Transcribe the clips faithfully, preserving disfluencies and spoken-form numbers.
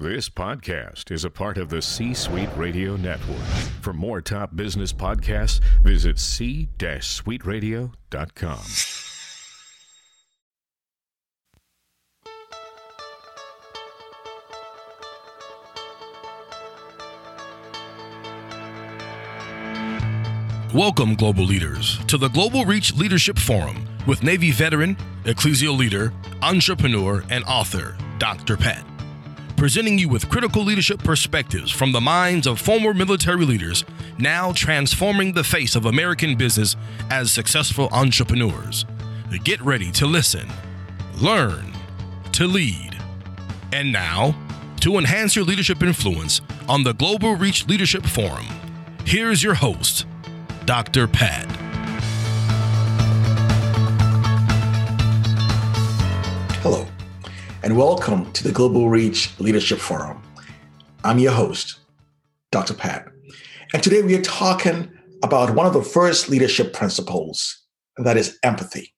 This podcast is a part of the C-Suite Radio Network. For more top business podcasts, visit c suite radio dot com. Welcome, global leaders, to the Global Reach Leadership Forum with Navy veteran, ecclesial leader, entrepreneur, and author, Doctor Pat, presenting you with critical leadership perspectives from the minds of former military leaders now transforming the face of American business as successful entrepreneurs. Get ready to listen, learn, to lead, and now to enhance your leadership influence on the Global Reach Leadership Forum. Here's your host, Doctor Pat. Hello, and welcome to the Global Reach Leadership Forum. I'm your host, Doctor Pat, and today we are talking about one of the first leadership principles, and that is empathy.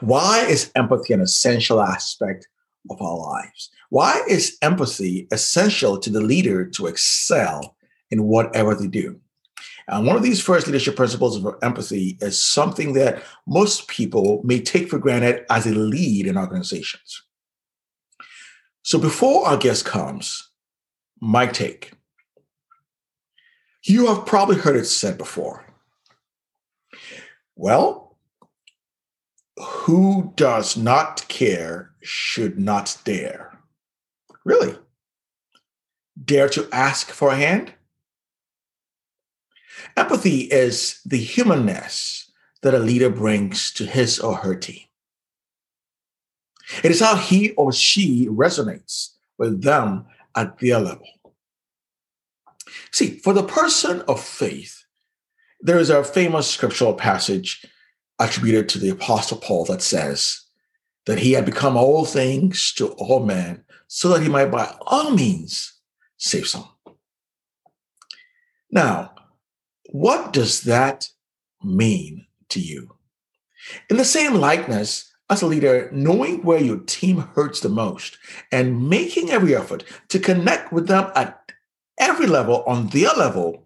Why is empathy an essential aspect of our lives? Why is empathy essential to the leader to excel in whatever they do? And one of these first leadership principles of empathy is something that most people may take for granted as they lead in organizations. So before our guest comes, my take. You have probably heard it said before. Well, who does not care should not dare. Really? Dare to ask for a hand? Empathy is the humanness that a leader brings to his or her team. It is how he or she resonates with them at their level. See, for the person of faith, there is a famous scriptural passage attributed to the Apostle Paul that says that he had become all things to all men so that he might by all means save some. Now, what does that mean to you? In the same likeness, as a leader, knowing where your team hurts the most and making every effort to connect with them at every level, on their level,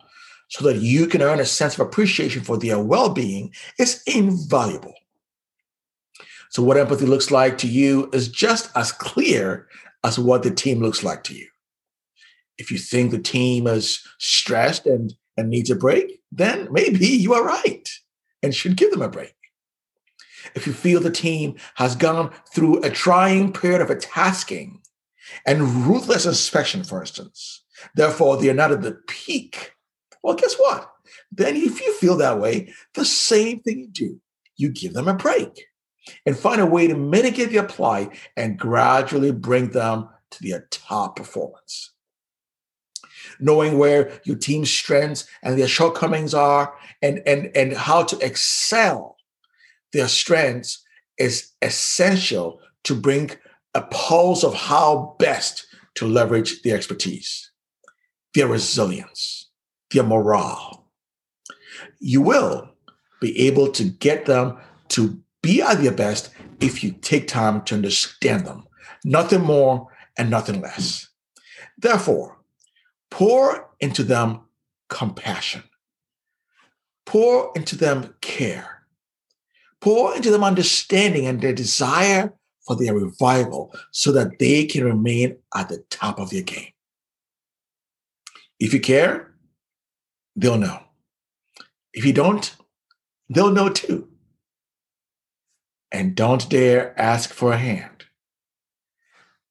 so that you can earn a sense of appreciation for their well-being is invaluable. So what empathy looks like to you is just as clear as what the team looks like to you. If you think the team is stressed and and needs a break, then maybe you are right and should give them a break. If you feel the team has gone through a trying period of tasking and ruthless inspection, for instance, therefore they are not at the peak, well, guess what? Then if you feel that way, the same thing you do, you give them a break and find a way to mitigate their plight and gradually bring them to their top performance. Knowing where your team's strengths and their shortcomings are and, and, and how to excel their strengths is essential to bring a pulse of how best to leverage their expertise, their resilience, their morale. You will be able to get them to be at their best if you take time to understand them. Nothing more and nothing less. Therefore, pour into them compassion. Pour into them care. Pour into them understanding and their desire for their revival so that they can remain at the top of their game. If you care, they'll know. If you don't, they'll know too. And don't dare ask for a hand.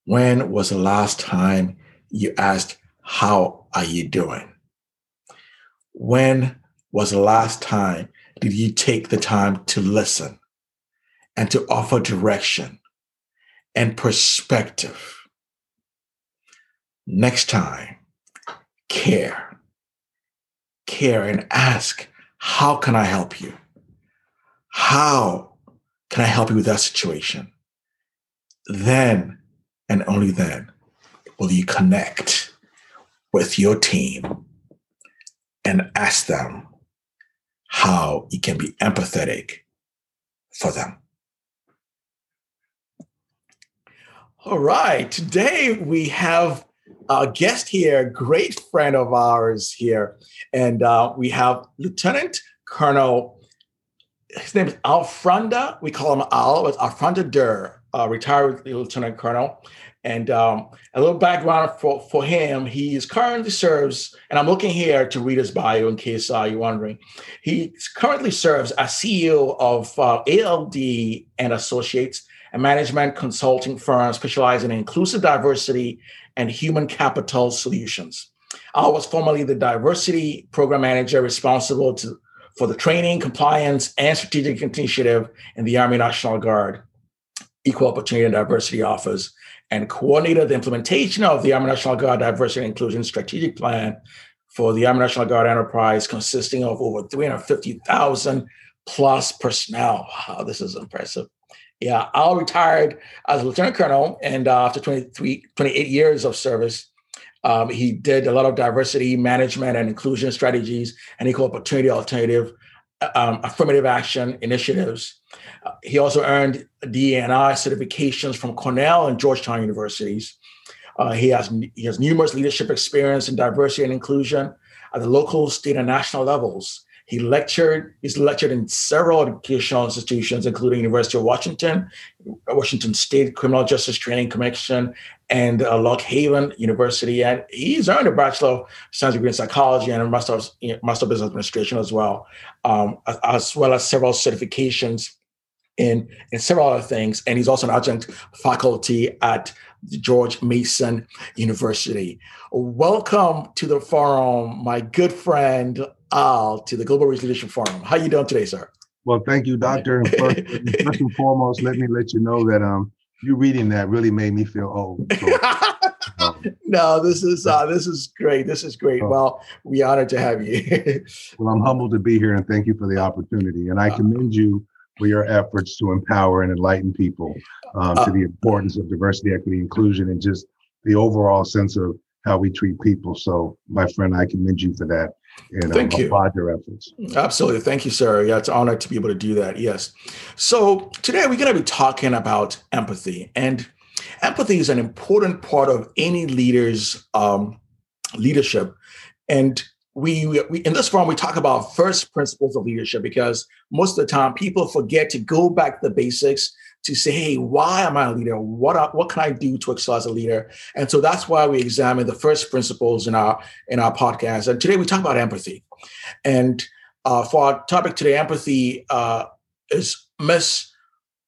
When was the last time you asked, "How are you doing?" When was the last time did you take the time to listen and to offer direction and perspective? Next time, care. Care and ask, "How can I help you? How can I help you with that situation?" Then and only then will you connect with your team and ask them how you can be empathetic for them. All right, today we have a guest here, a great friend of ours here. And uh, we have Lieutenant Colonel, his name is Alfranda. We call him Al, but Alfranda Dur, uh, retired Lieutenant Colonel. And um, a little background for, for him, he is currently serves, and I'm looking here to read his bio in case uh, you're wondering. He currently serves as C E O of uh, A L D and Associates, a management consulting firm specializing in inclusive diversity and human capital solutions. I was formerly the diversity program manager responsible to, for the training, compliance, and strategic initiative in the Army National Guard Equal Opportunity and Diversity Office, and coordinated the implementation of the Army National Guard Diversity and Inclusion Strategic Plan for the Army National Guard Enterprise, consisting of over three hundred fifty thousand plus personnel. Wow, this is impressive. Yeah, Al retired as a lieutenant colonel, and uh, after twenty-three, twenty-eight years of service, um, he did a lot of diversity management and inclusion strategies and equal opportunity alternative um, affirmative action initiatives. Uh, he also earned D E and I certifications from Cornell and Georgetown universities. Uh, he has he has numerous leadership experience in diversity and inclusion at the local, state, and national levels. He lectured, he's lectured in several educational institutions, including University of Washington, Washington State Criminal Justice Training Commission, and uh, Lock Haven University. And he's earned a Bachelor of Science degree in Psychology and a Master of, you know, Master of Business Administration as well, um, as, as well as several certifications in, in several other things. And he's also an adjunct faculty at George Mason University. Welcome to the forum, my good friend, Al, to the Global Reach Leadership Forum. How are you doing today, sir? Well, thank you, Doctor. And first, first and foremost, let me let you know that um, you reading that really made me feel old. So, um, no, this is uh, this is great. This is great. Uh, well, we are honored to have you. Well, I'm humbled to be here, and thank you for the opportunity. And I commend you for your efforts to empower and enlighten people um, to uh, the importance of diversity, equity, inclusion, and just the overall sense of how we treat people. So, my friend, I commend you for that. And thank you. Your efforts. Absolutely. Thank you, sir. Yeah, it's an honor to be able to do that. Yes. So today we're going to be talking about empathy. And empathy is an important part of any leader's um, leadership. And we, we in this forum, we talk about first principles of leadership, because most of the time people forget to go back to the basics to say, hey, why am I a leader? What I, what can I do to excel as a leader? And so that's why we examine the first principles in our in our podcast. And today we talk about empathy. And uh, for our topic today, empathy uh, is mis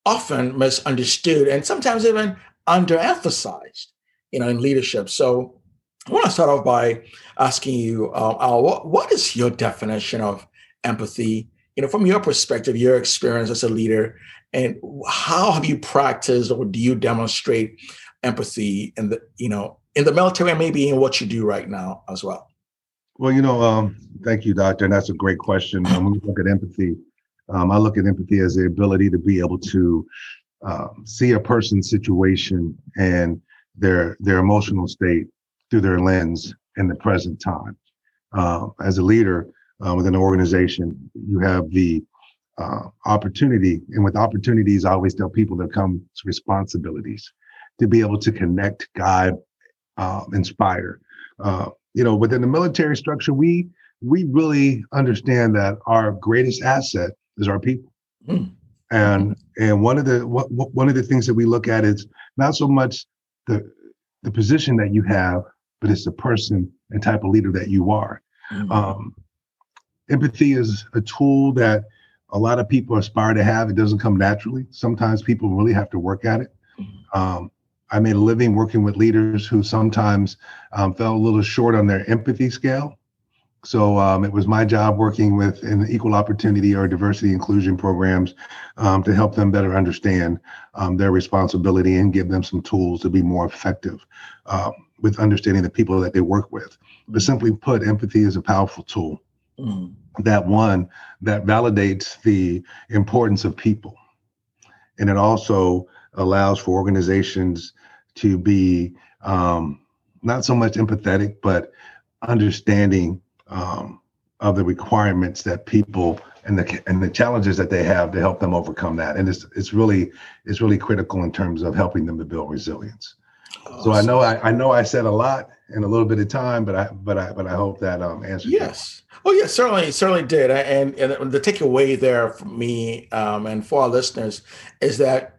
often misunderstood and sometimes even underemphasized, you know, in leadership. So I want to start off by asking you, uh, Al, what, what is your definition of empathy? You know, from your perspective, your experience as a leader, and how have you practiced or do you demonstrate empathy in the, you know, in the military and maybe in what you do right now as well? Well, you know, um, thank you, Doctor. And that's a great question. Um, when we look at empathy, um, I look at empathy as the ability to be able to um, see a person's situation and their their emotional state through their lens in the present time. Uh, as a leader uh, within an organization, you have the Uh, opportunity, and with opportunities, I always tell people there comes responsibilities to be able to connect, guide, uh, inspire. Uh, you know, within the military structure, we we really understand that our greatest asset is our people, mm. and and one of the w- w- one of the things that we look at is not so much the the position that you have, but it's the person and type of leader that you are. Mm. Um, empathy is a tool that a lot of people aspire to have. It doesn't come naturally. Sometimes people really have to work at it. Um, I made a living working with leaders who sometimes um, fell a little short on their empathy scale. So um, it was my job working with an equal opportunity or diversity inclusion programs um, to help them better understand um, their responsibility and give them some tools to be more effective uh, with understanding the people that they work with. But simply put, empathy is a powerful tool. Mm. That one that validates the importance of people, and it also allows for organizations to be um, not so much empathetic, but understanding um, of the requirements that people and the and the challenges that they have to help them overcome that. And it's it's really it's really critical in terms of helping them to build resilience. Uh, so I know I, I know I said a lot in a little bit of time, but I but I but I hope that um answered. Yes. That. Oh, yes, yeah, certainly, certainly did. And and the takeaway there for me um, and for our listeners is that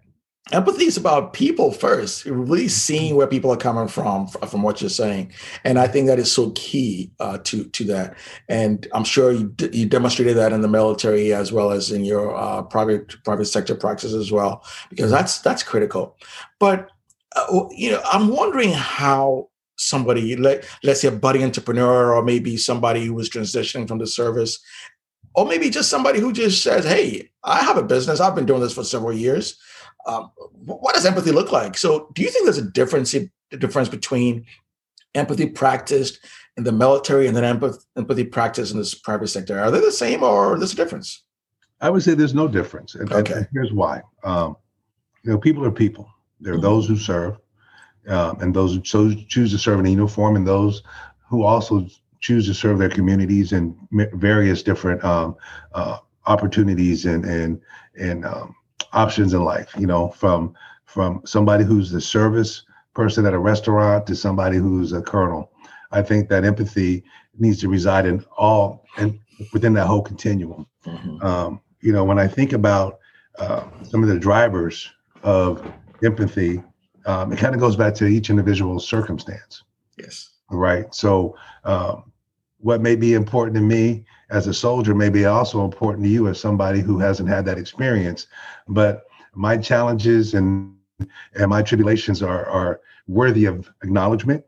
empathy is about people first, really seeing where people are coming from, from what you're saying. And I think that is so key uh, to, to that. And I'm sure you, d- you demonstrated that in the military as well as in your uh, private private sector practice as well, because that's that's critical. But, uh, you know, I'm wondering how somebody, let, let's say a budding entrepreneur or maybe somebody who was transitioning from the service, or maybe just somebody who just says, hey, I have a business. I've been doing this for several years. Um, what does empathy look like? So do you think there's a difference in, a difference between empathy practiced in the military and then empathy, empathy practiced in this private sector? Are they the same or there's a difference? I would say there's no difference. And, okay. and here's why. Um, you know, people are people. There are mm-hmm. those who serve um, and those who cho- choose to serve in uniform and those who also choose to serve their communities in m- various different um, uh, opportunities and, and, and, um, options in life, you know, from from somebody who's the service person at a restaurant to somebody who's a colonel. I think that empathy needs to reside in all and within that whole continuum. Mm-hmm. Um, you know, when I think about uh, some of the drivers of empathy, um, it kind of goes back to each individual circumstance. Yes. Right. So um, what may be important to me as a soldier may be also important to you as somebody who hasn't had that experience. But my challenges and and my tribulations are are worthy of acknowledgement.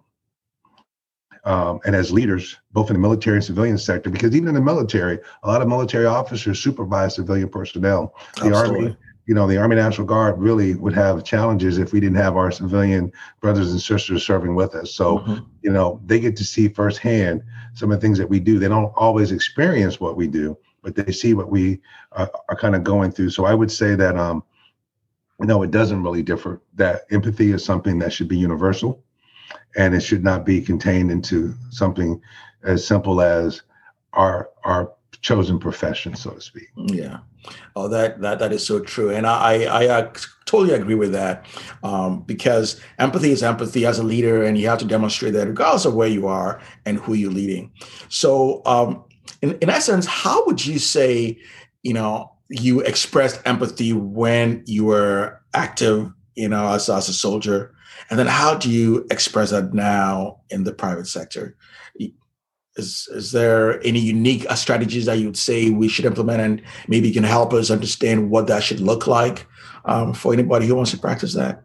Um, and as leaders, both in the military and civilian sector, because even in the military, a lot of military officers supervise civilian personnel. The Absolutely. Army, you know, the Army National Guard really would have challenges if we didn't have our civilian brothers and sisters serving with us. So, mm-hmm. you know, they get to see firsthand some of the things that we do. They don't always experience what we do, but they see what we are, are kind of going through. So I would say that, um, no, it doesn't really differ. That empathy is something that should be universal and it should not be contained into something as simple as our, our chosen profession, so to speak. Yeah. Oh, that, that, that is so true. And I, I, I totally agree with that um, because empathy is empathy as a leader and you have to demonstrate that regardless of where you are and who you're leading. So, um, In, in essence, how would you say, you know, you expressed empathy when you were active, you know, as, as a soldier? And then how do you express that now in the private sector? Is, is there any unique strategies that you would say we should implement? And maybe you can help us understand what that should look like um, for anybody who wants to practice that.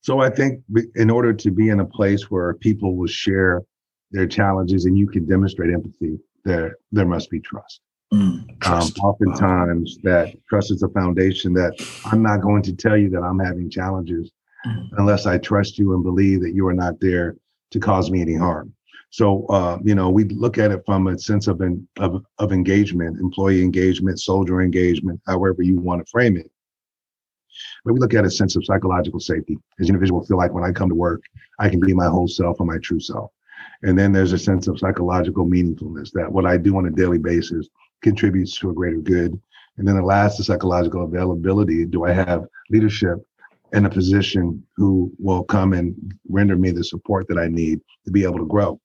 So I think in order to be in a place where people will share their challenges and you can demonstrate empathy, there there must be trust. Mm, trust. Um, oftentimes wow. that trust is a foundation that I'm not going to tell you that I'm having challenges mm. unless I trust you and believe that you are not there to cause me any harm. So, uh, you know, we look at it from a sense of, an, of, of engagement, employee engagement, soldier engagement, however you want to frame it. But we look at a sense of psychological safety as individuals feel like when I come to work, I can be my whole self and my true self. And then there's a sense of psychological meaningfulness that what I do on a daily basis contributes to a greater good. And then the last is psychological availability. Do I have leadership in a position who will come and render me the support that I need to be able to grow?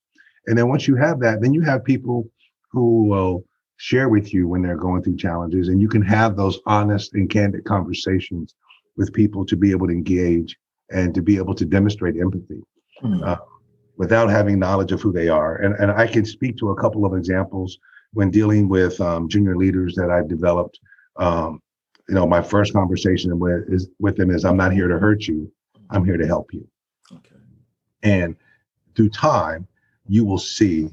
And then once you have that, then you have people who will share with you when they're going through challenges. And you can have those honest and candid conversations with people to be able to engage and to be able to demonstrate empathy. Mm-hmm. Uh, without having knowledge of who they are. And, and I can speak to a couple of examples when dealing with um, junior leaders that I've developed. Um, you know, my first conversation with, is, with them is, I'm not here to hurt you. I'm here to help you. Okay. And through time, you will see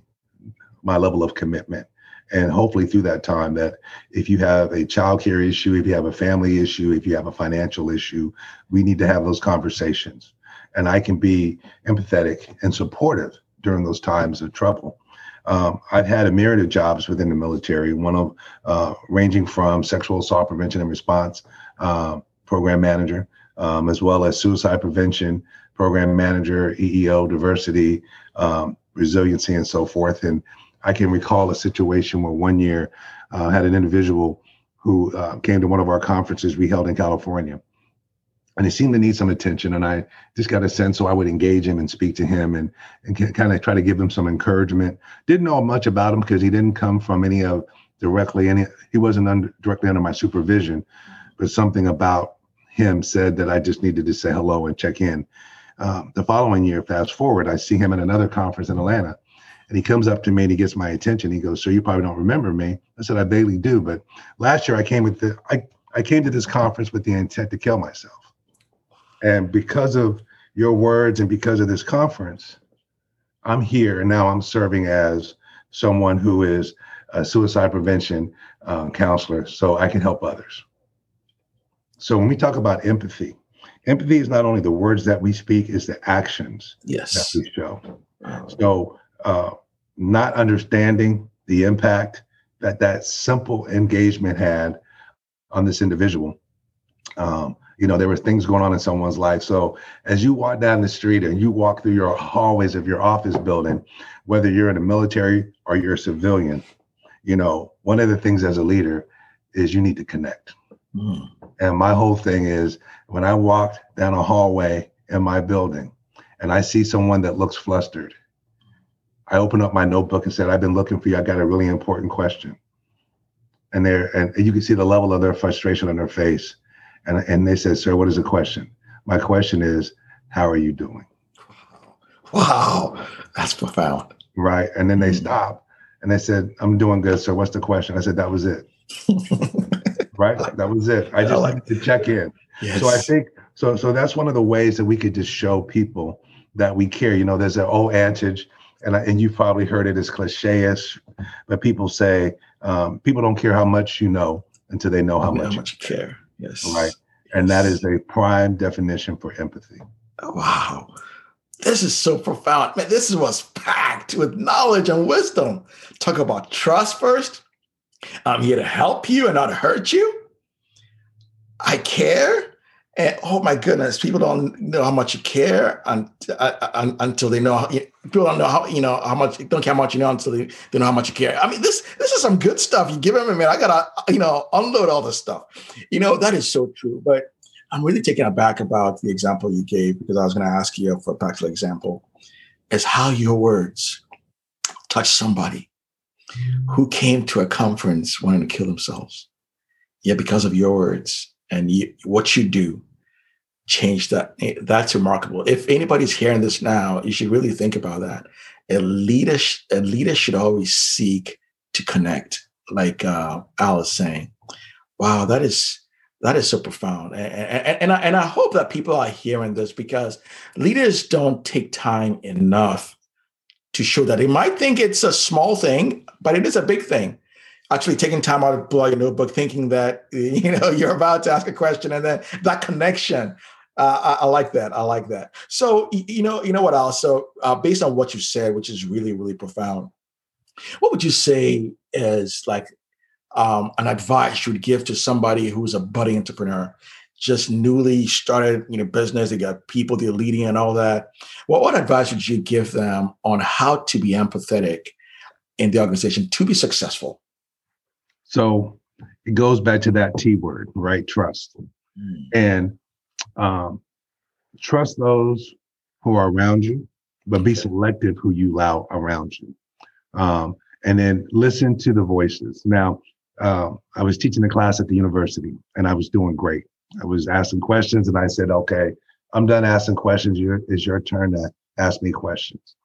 my level of commitment. And hopefully through that time that if you have a childcare issue, if you have a family issue, if you have a financial issue, we need to have those conversations. And I can be empathetic and supportive during those times of trouble. Um, I've had a myriad of jobs within the military, one of uh, ranging from sexual assault prevention and response uh, program manager, um, as well as suicide prevention program manager, E E O, diversity, um, resiliency, and so forth. And I can recall a situation where one year uh, I had an individual who uh, came to one of our conferences we held in California. And he seemed to need some attention, and I just got a sense, so I would engage him and speak to him and, and kind of try to give him some encouragement. Didn't know much about him because he didn't come from any of directly, any, he wasn't under, directly under my supervision, but something about him said that I just needed to say hello and check in. Um, the following year, fast forward, I see him at another conference in Atlanta, and he comes up to me and he gets my attention. He goes, "Sir, you probably don't remember me." I said, "I vaguely do, but last year I came with the, I, I came to this conference with the intent to kill myself. And because of your words and because of this conference, I'm here. And now I'm serving as someone who is a suicide prevention um, counselor, so I can help others." So when we talk about empathy, empathy is not only the words that we speak, it's the actions yes. that we show. So uh, not understanding the impact that that simple engagement had on this individual. Um, You know, there were things going on in someone's life. So as you walk down the street and you walk through your hallways of your office building, whether you're in the military or you're a civilian, you know, one of the things as a leader is you need to connect. Mm. And my whole thing is when I walked down a hallway in my building and I see someone that looks flustered, I open up my notebook and said, "I've been looking for you. I got a really important question." And there, and you can see the level of their frustration on their face. And, and they said, "Sir, what is the question?" My question is, "How are you doing?" Wow, that's profound. Right. And then they mm-hmm. stopped and they said, "I'm doing good, sir. What's the question?" I said, "That was it." Right. Like, that was it. I just I like wanted to check in. Yes. So I think so. So that's one of the ways that we could just show people that we care. You know, there's an old adage, and I, and you've probably heard it as cliche-ish, but people say um, people don't care how much you know until they know how much, how much you care. care. Yes. Right. And yes. that is a prime definition for empathy. Wow. This is so profound. Man, this was packed with knowledge and wisdom. Talk about trust first. I'm here to help you and not hurt you. I care. And oh my goodness, people don't know how much you care un- un- until they know. How, people don't know how, you know, how much, don't care how much you know until they, they know how much you care. I mean, this this is some good stuff. You give them a minute, I got to, you know, unload all this stuff. You know, that is so true. But I'm really taken aback about the example you gave, because I was going to ask you for a practical example. Is how your words touch somebody who came to a conference wanting to kill themselves. Yeah, because of your words. And you, what you do, change that. That's remarkable. If anybody's hearing this now, you should really think about that. A leader, a leader should always seek to connect, like uh, Al is saying. Wow, that is that is so profound. And, and, and, I, and I hope that people are hearing this, because leaders don't take time enough to show that. They might think it's a small thing, but it is a big thing. Actually taking time out of blow your notebook, thinking that, you know, you're about to ask a question, and then that connection. Uh, I, I like that. I like that. So, you know, you know what else? So uh, based on what you said, which is really, really profound, what would you say is like um, an advice you would give to somebody who's a budding entrepreneur, just newly started, you know, business, they got people they're leading and all that. Well, what advice would you give them on how to be empathetic in the organization to be successful? So it goes back to that T word, right? Trust. Mm. And um, trust those who are around you, but be selective who you allow around you. Um, and then listen to the voices. Now, uh, I was teaching a class at the university, and I was doing great. I was asking questions, and I said, "Okay, I'm done asking questions. You're, it's your turn to ask me questions."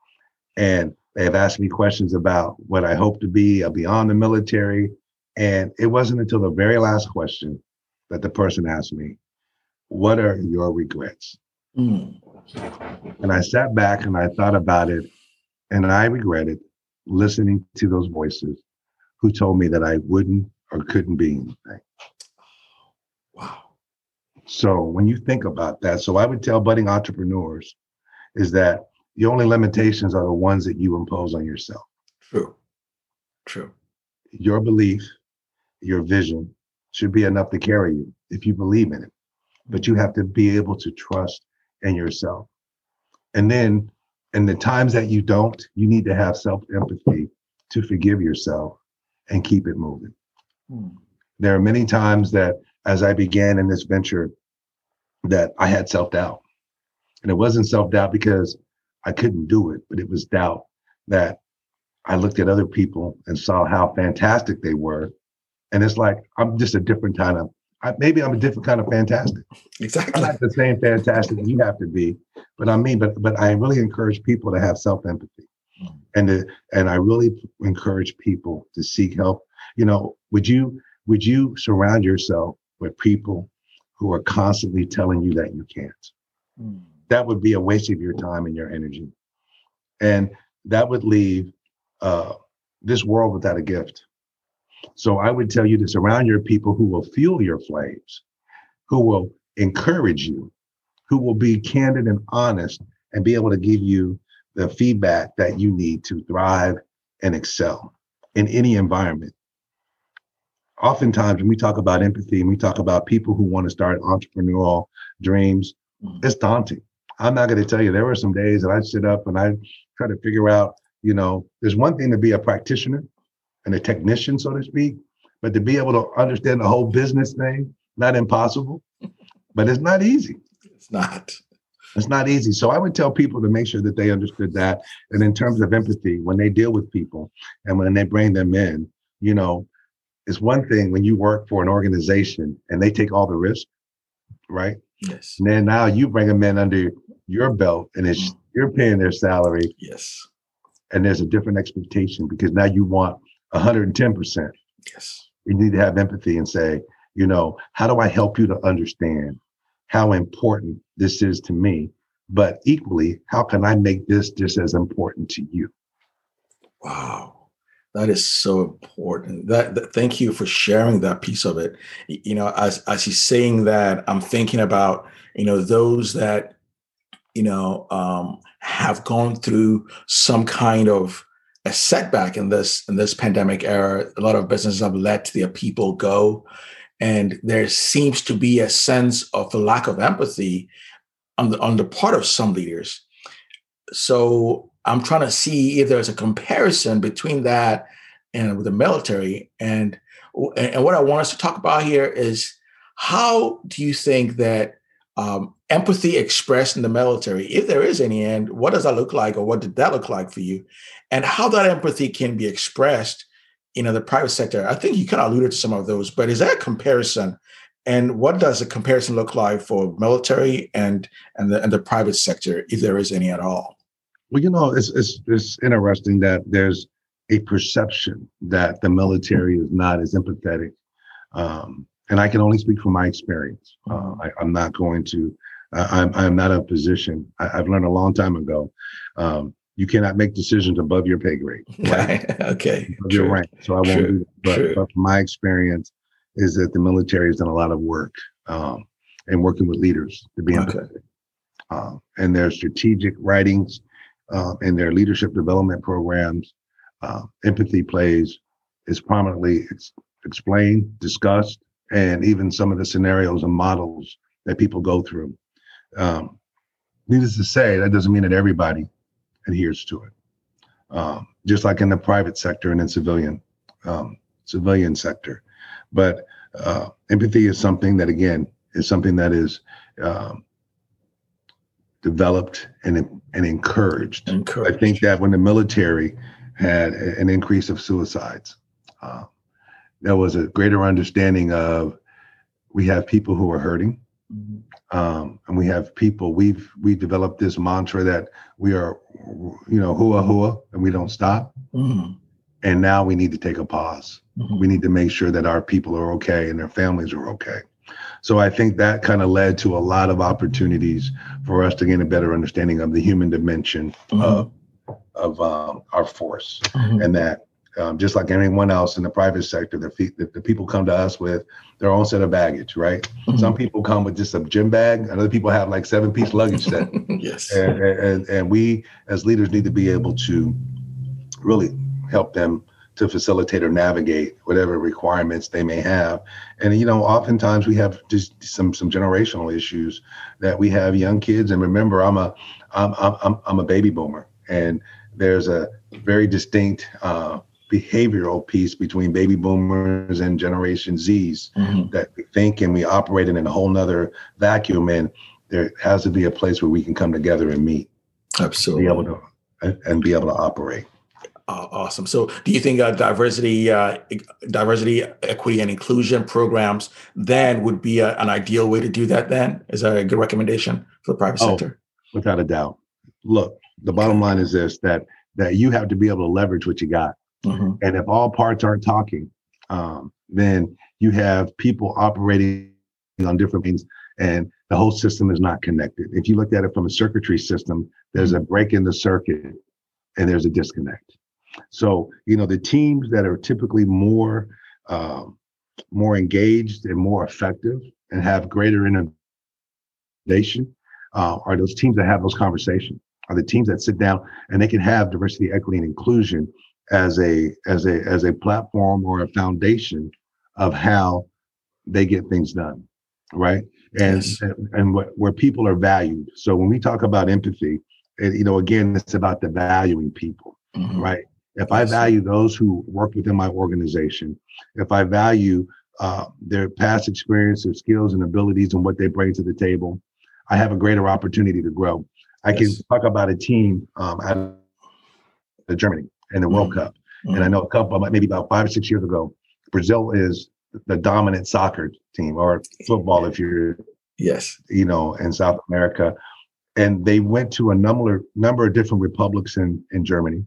And they have asked me questions about what I hope to be, uh, beyond the military. And it wasn't until the very last question that the person asked me, "What are your regrets?" Mm. And I sat back and I thought about it, and I regretted listening to those voices who told me that I wouldn't or couldn't be anything. Wow. So when you think about that, so I would tell budding entrepreneurs is that the only limitations are the ones that you impose on yourself. True, true. Your belief, your vision should be enough to carry you if you believe in it, but you have to be able to trust in yourself. And then in the times that you don't, you need to have self-empathy to forgive yourself and keep it moving. Hmm. There are many times that as I began in this venture, that I had self-doubt. And it wasn't self-doubt because I couldn't do it, but it was doubt that I looked at other people and saw how fantastic they were. And it's like, I'm just a different kind of, I, maybe I'm a different kind of fantastic. Exactly. I'm not the same fantastic you have to be, but I mean, but but I really encourage people to have self-empathy. And to, and I really encourage people to seek help. You know, would you would you surround yourself with people who are constantly telling you that you can't? Mm. That would be a waste of your time and your energy. And that would leave uh, this world without a gift. So I would tell you to surround your people who will fuel your flames, who will encourage you, who will be candid and honest and be able to give you the feedback that you need to thrive and excel in any environment. Oftentimes when we talk about empathy and we talk about people who want to start entrepreneurial dreams, it's daunting. I'm not going to tell you, there were some days that I'd sit up and I'd try to figure out, you know, there's one thing to be a practitioner and a technician, so to speak, but to be able to understand the whole business thing, not impossible, but it's not easy. It's not. It's not easy. So I would tell people to make sure that they understood that. And in terms of empathy, when they deal with people and when they bring them in, you know, it's one thing when you work for an organization and they take all the risk, right? Yes. And then now you bring them in under your belt and it's mm. you're paying their salary. Yes. And there's a different expectation because now you want one hundred ten percent. Yes. You need to have empathy and say, you know, how do I help you to understand how important this is to me, but equally, how can I make this just as important to you? Wow, that is so important. That, that thank you for sharing that piece of it. You know, as as he's saying that, I'm thinking about, you know, those that, you know, um, have gone through some kind of a setback in this in this pandemic era. A lot of businesses have let their people go. And there seems to be a sense of a lack of empathy on the, on the part of some leaders. So I'm trying to see if there's a comparison between that and with the military. And, and what I want us to talk about here is, how do you think that um, empathy expressed in the military, if there is any end, what does that look like, or what did that look like for you? And how that empathy can be expressed, you know, the private sector? I think you kind of alluded to some of those, but is that a comparison? And what does a comparison look like for military and and the and the private sector, if there is any at all? Well, you know, it's it's it's interesting that there's a perception that the military is not as empathetic, um, and I can only speak from my experience. Uh, I, I'm not going to. Uh, I'm I'm not in a position. I, I've learned a long time ago. Um, You cannot make decisions above your pay grade. Right? Okay. Above your rank. So I won't True. do that. But, True. but my experience is that the military has done a lot of work um, and working with leaders to be okay. empathetic. Um, and their strategic writings uh, and their leadership development programs, uh, empathy plays is prominently ex- explained, discussed, and even some of the scenarios and models that people go through. Um, needless to say, that doesn't mean that everybody adheres to it, um, just like in the private sector and in civilian um, civilian sector. But uh, empathy is something that, again, is something that is um, developed and and encouraged. encouraged. I think that when the military had an increase of suicides, uh, there was a greater understanding of, we have people who are hurting. Mm-hmm. Um, and we have people, we've, we developed this mantra that we are, you know, hua hua, and we don't stop. Mm-hmm. And now we need to take a pause. Mm-hmm. We need to make sure that our people are okay and their families are okay. So I think that kind of led to a lot of opportunities for us to gain a better understanding of the human dimension mm-hmm. of, of, um, our force. Mm-hmm. And that, um, just like anyone else in the private sector, the, fe- the, the people come to us with their own set of baggage, right? Mm-hmm. Some people come with just a gym bag, and other people have like seven piece luggage set. Yes. And, and and we as leaders need to be able to really help them to facilitate or navigate whatever requirements they may have. And, you know, oftentimes we have just some some generational issues that we have young kids. And remember, I'm a I'm I'm I'm a baby boomer, and there's a very distinct uh, behavioral piece between baby boomers and Generation Z's mm-hmm. that we think and we operate in a whole nother vacuum, and there has to be a place where we can come together and meet. Absolutely. And be able to, and be able to operate. Uh, awesome. So do you think uh, diversity, uh, diversity, equity, and inclusion programs then would be a, an ideal way to do that then? Is that a good recommendation for the private oh, sector? Without a doubt. Look, the bottom line is this, that that you have to be able to leverage what you got. Mm-hmm. And if all parts aren't talking, um, then you have people operating on different things and the whole system is not connected. If you looked at it from a circuitry system, there's a break in the circuit and there's a disconnect. So, you know, the teams that are typically more um, more engaged and more effective and have greater innovation uh, are those teams that have those conversations, are the teams that sit down and they can have diversity, equity, and inclusion as a as a as a platform or a foundation of how they get things done, right? And yes. and, and what, where people are valued. So when we talk about empathy, it, you know, again, it's about the valuing people, mm-hmm. right? If I value those who work within my organization, if I value uh, their past experience, their skills and abilities and what they bring to the table, I have a greater opportunity to grow. I yes. can talk about a team um, out of Germany and the mm-hmm. World Cup. Mm-hmm. And I know a couple, maybe about five or six years ago, Brazil is the dominant soccer team, or football if you're, yes, you know, in South America. And they went to a number, number of different republics in, in Germany.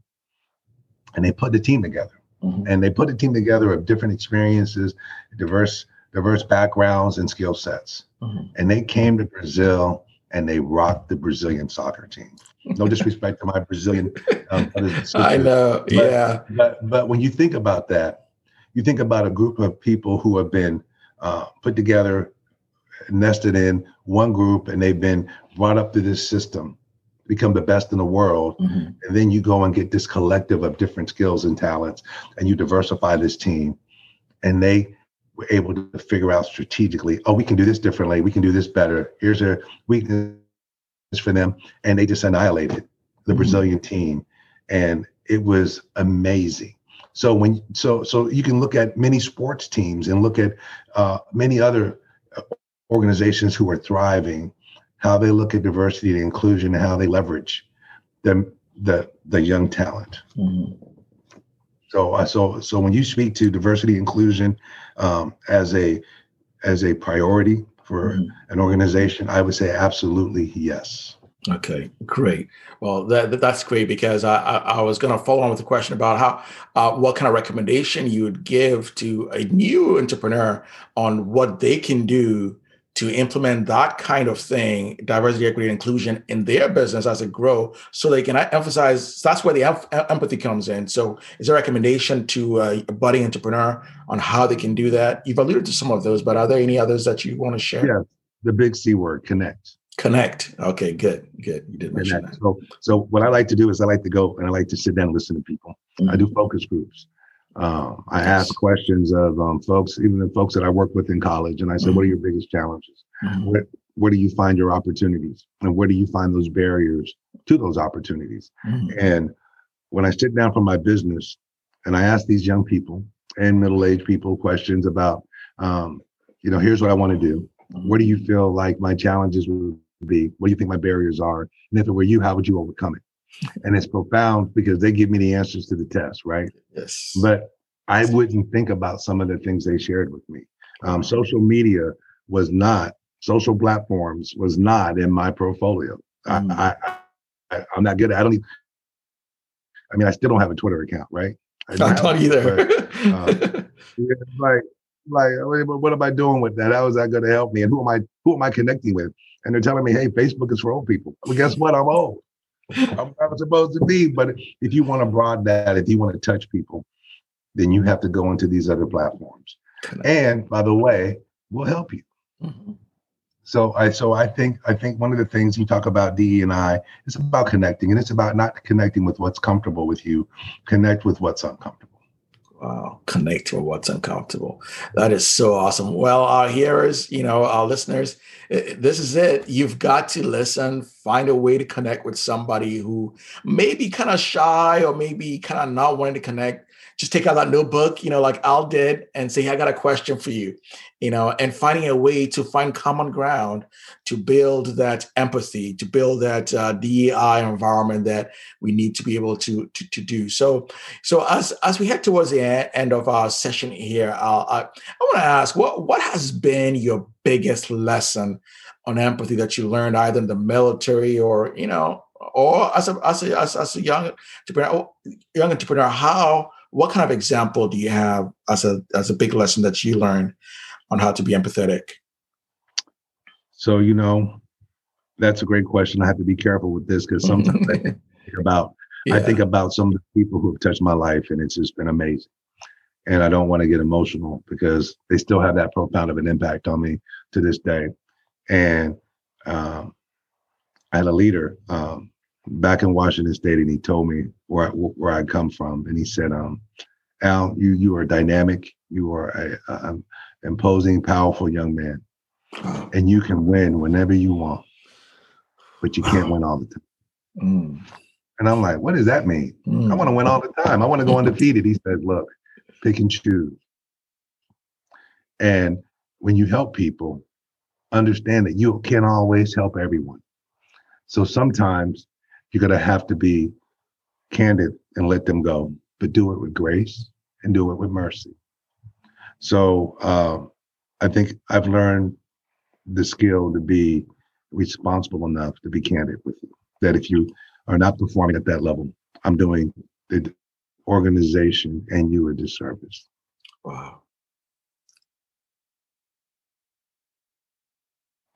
And they put the team together, mm-hmm. and they put a team together of different experiences, diverse, diverse backgrounds and skill sets. Mm-hmm. And they came to Brazil and they rocked the Brazilian soccer team. No disrespect to my Brazilian. Um, I know. But, yeah. But, but when you think about that, you think about a group of people who have been uh, put together, nested in one group, and they've been brought up through this system, become the best in the world. Mm-hmm. And then you go and get this collective of different skills and talents and you diversify this team. And they were able to figure out strategically, oh, we can do this differently. We can do this better. Here's a weakness for them. And they just annihilated the mm-hmm. Brazilian team. And it was amazing. So when, so, so you can look at many sports teams and look at uh, many other organizations who are thriving, how they look at diversity and inclusion and how they leverage the the, the young talent. Mm-hmm. So uh, so so when you speak to diversity inclusion um, as a as a priority for mm-hmm. an organization, I would say absolutely yes. Okay, great. Well, that that's great, because I I, I was going to follow on with a question about how uh, what kind of recommendation you would give to a new entrepreneur on what they can do to implement that kind of thing, diversity, equity, and inclusion in their business as it grow, so they can emphasize, that's where the empathy comes in. So is there a recommendation to a budding entrepreneur on how they can do that? You've alluded to some of those, but are there any others that you want to share? Yeah, the big C word, connect. Connect. Okay, good, good. You did mention that. So, so what I like to do is I like to go and I like to sit down and listen to people. Mm-hmm. I do focus groups. Um, I ask questions of um, folks, even the folks that I work with in college. And I said, mm-hmm. what are your biggest challenges? Mm-hmm. Where, where do you find your opportunities? And where do you find those barriers to those opportunities? Mm-hmm. And when I sit down for my business and I ask these young people and middle-aged people questions about, um, you know, here's what I want to do. Mm-hmm. What do you feel like my challenges would be? What do you think my barriers are? And if it were you, how would you overcome it? And it's profound because they give me the answers to the test, right? Yes. But I wouldn't think about some of the things they shared with me. Um, social media was not, social platforms was not in my portfolio. Mm. I, I, I, I'm not good at, I don't even, I mean, I still don't have a Twitter account, right? I don't, I don't either. But, um, yeah, like, like, what am I doing with that? How is that going to help me? And who am I, who am I connecting with? And they're telling me, hey, Facebook is for old people. Well, guess what? I'm old. I'm not supposed to be, but if you want to broaden that, if you want to touch people, then you have to go into these other platforms. And by the way, we'll help you. Mm-hmm. So I, so I think, I think one of the things you talk about D E and I, it's about connecting, and it's about not connecting with what's comfortable with you, connect with what's uncomfortable. Wow, connect with what's uncomfortable. That is so awesome. Well, our hearers, you know, our listeners, this is it. You've got to listen, find a way to connect with somebody who may be kind of shy or maybe kind of not wanting to connect. just take out that notebook, you know, like Al did, and say, I got a question for you, you know, and finding a way to find common ground to build that empathy, to build that uh, D E I environment that we need to be able to, to, to do. So, so as, as we head towards the end of our session here, Al, I, I want to ask, what, what has been your biggest lesson on empathy that you learned either in the military or, you know, or as a, as a, as, as a young entrepreneur, young entrepreneur, how, what kind of example do you have as a, as a big lesson that you learned on how to be empathetic? So, you know, that's a great question. I have to be careful with this because sometimes I think about, yeah. I think about some of the people who have touched my life, and it's just been amazing. And I don't want to get emotional because they still have that profound of an impact on me to this day. And um, I had a leader um, back in Washington State, and he told me where I, where I come from. And he said, um, Al, you you are dynamic. You are a, a imposing, powerful young man. And you can win whenever you want, but you can't win all the time. Mm. And I'm like, what does that mean? Mm. I want to win all the time. I want to go undefeated. He said, look, pick and choose. And when you help people, understand that you can't always help everyone. So sometimes you're going to have to be candid and let them go, but do it with grace and do it with mercy. So uh, I think I've learned the skill to be responsible enough to be candid with you, that if you are not performing at that level, I'm doing the organization and you a disservice. Wow.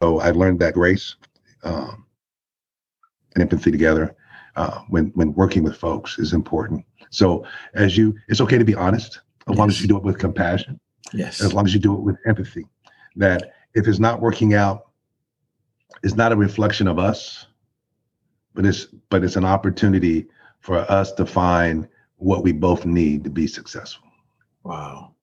So I've learned that grace um, and empathy together uh, when when working with folks is important. So as you, it's okay to be honest, as yes. long as you do it with compassion. Yes. As long as you do it with empathy. That if it's not working out, it's not a reflection of us, but it's but it's an opportunity for us to find what we both need to be successful. Wow.